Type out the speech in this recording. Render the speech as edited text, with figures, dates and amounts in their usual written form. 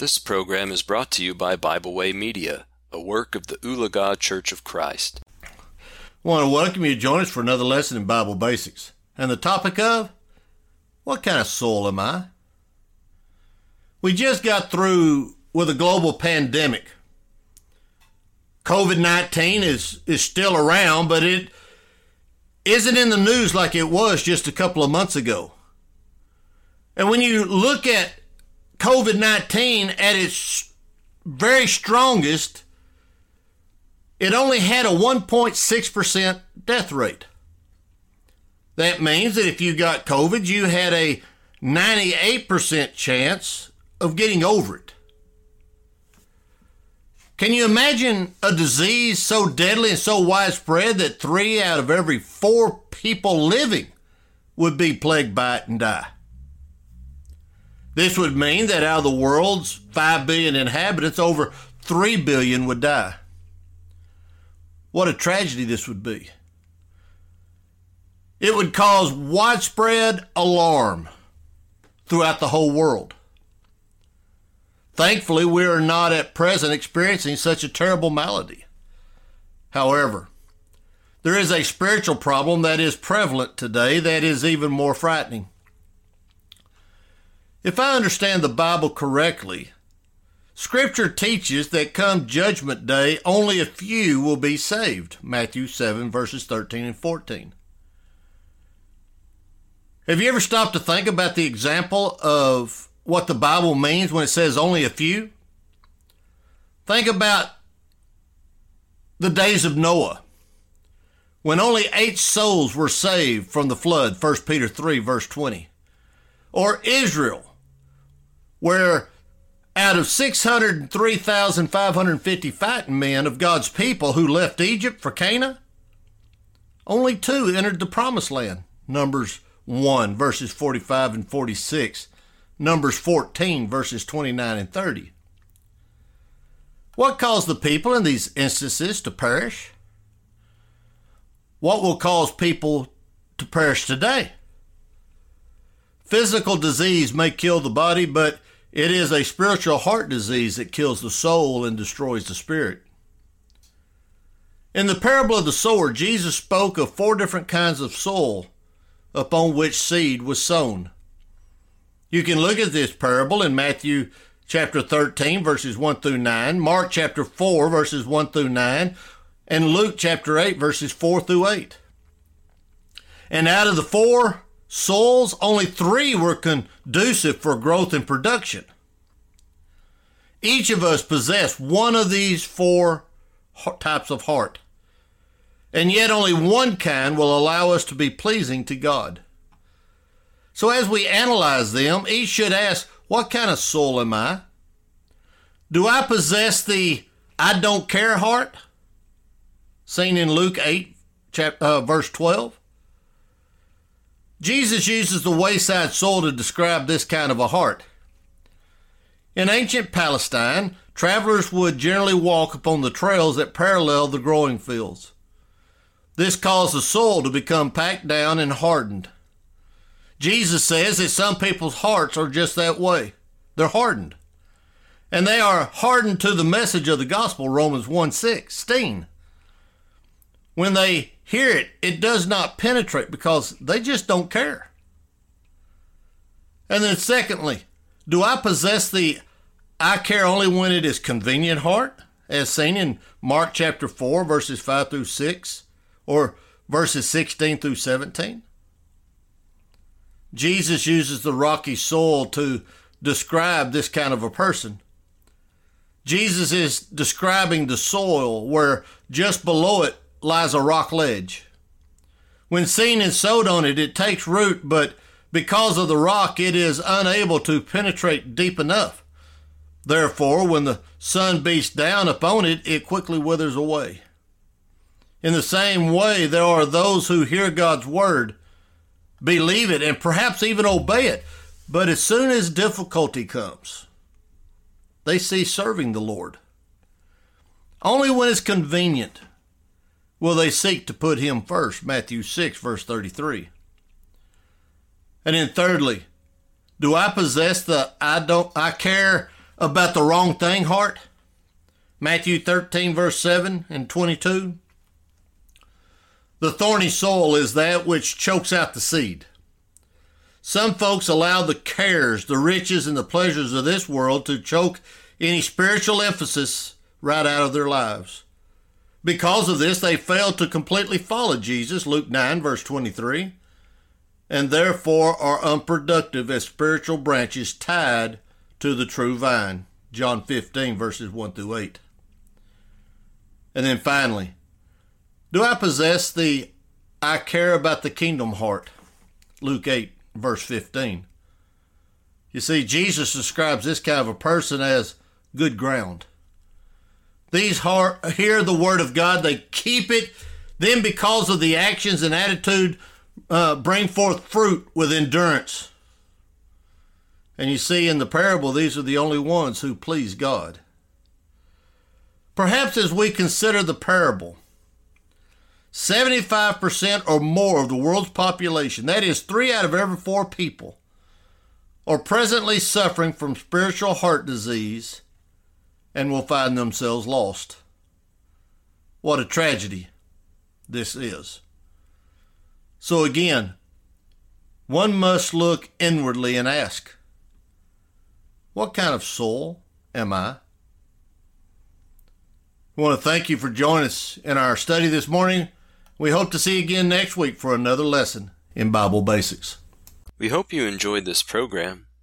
This program is brought to you by Bible Way Media, a work of the Ulaga Church of Christ. I want to welcome you to join us for another lesson in Bible Basics. And the topic of, what kind of soul am I? We just got through with a global pandemic. COVID-19 is still around, but it isn't in the news like it was just a couple of months ago. And when you look at COVID-19 at its very strongest, it only had a 1.6% death rate. That means that if you got COVID, you had a 98% chance of getting over it. Can you imagine a disease so deadly and so widespread that 3 out of every 4 people living would be plagued by it and die? This would mean that out of the world's 5 billion inhabitants, over 3 billion would die. What a tragedy this would be. It would cause widespread alarm throughout the whole world. Thankfully, we are not at present experiencing such a terrible malady. However, there is a spiritual problem that is prevalent today that is even more frightening. If I understand the Bible correctly, Scripture teaches that come Judgment Day, only a few will be saved. Matthew 7, verses 13 and 14. Have you ever stopped to think about the example of what the Bible means when it says only a few? Think about the days of Noah, when only 8 souls were saved from the flood, 1 Peter 3, verse 20. Or Israel, where out of 603,550 fighting men of God's people who left Egypt for Canaan, only 2 entered the Promised Land. Numbers 1, verses 45 and 46. Numbers 14, verses 29 and 30. What caused the people in these instances to perish? What will cause people to perish today? Physical disease may kill the body, but it is a spiritual heart disease that kills the soul and destroys the spirit. In the parable of the sower, Jesus spoke of 4 different kinds of soil upon which seed was sown. You can look at this parable in Matthew chapter 13, verses 1 through 9, Mark chapter 4, verses 1 through 9, and Luke chapter 8, verses 4 through 8. And out of the 4 soils, only 3 were conducive for growth and production. Each of us possessed one of these 4 types of heart, and yet only one kind will allow us to be pleasing to God. So as we analyze them, each should ask, what kind of soul am I? Do I possess the I don't care heart, seen in Luke 8, verse 12? Jesus uses the wayside soul to describe this kind of a heart. In ancient Palestine, travelers would generally walk upon the trails that paralleled the growing fields. This caused the soil to become packed down and hardened. Jesus says that some people's hearts are just that way. They're hardened. And they are hardened to the message of the gospel, Romans 1:16. When they hear it, it does not penetrate because they just don't care. And then secondly, do I possess the I care only when it is convenient heart, as seen in Mark chapter 4, verses 5 through 6, or verses 16 through 17? Jesus uses the rocky soil to describe this kind of a person. Jesus is describing the soil where just below it lies a rock ledge. When seen and sowed on it, it takes root, but because of the rock, it is unable to penetrate deep enough. Therefore, when the sun beats down upon it, it quickly withers away. In the same way, there are those who hear God's word, believe it, and perhaps even obey it, but as soon as difficulty comes, they cease serving the Lord. Only when it's convenient will they seek to put him first, Matthew 6, verse 33. And then thirdly, do I possess the I care about the wrong thing heart. Matthew 13, verse 7 and 22. The thorny soil is that which chokes out the seed. Some folks allow the cares, the riches, and the pleasures of this world to choke any spiritual emphasis right out of their lives. Because of this, they fail to completely follow Jesus, Luke 9, verse 23, and therefore are unproductive as spiritual branches tied to the true vine, John 15, verses 1 through 8. And then finally, do I possess the I care about the kingdom heart, Luke 8, verse 15? You see, Jesus describes this kind of a person as good ground. These hear the word of God, they keep it, then because of the actions and attitude, bring forth fruit with endurance. And you see in the parable, these are the only ones who please God. Perhaps as we consider the parable, 75% or more of the world's population, that is 3 out of every 4 people, are presently suffering from spiritual heart disease and will find themselves lost. What a tragedy this is. So again, one must look inwardly and ask, what kind of soul am I? We want to thank you for joining us in our study this morning. We hope to see you again next week for another lesson in Bible Basics. We hope you enjoyed this program.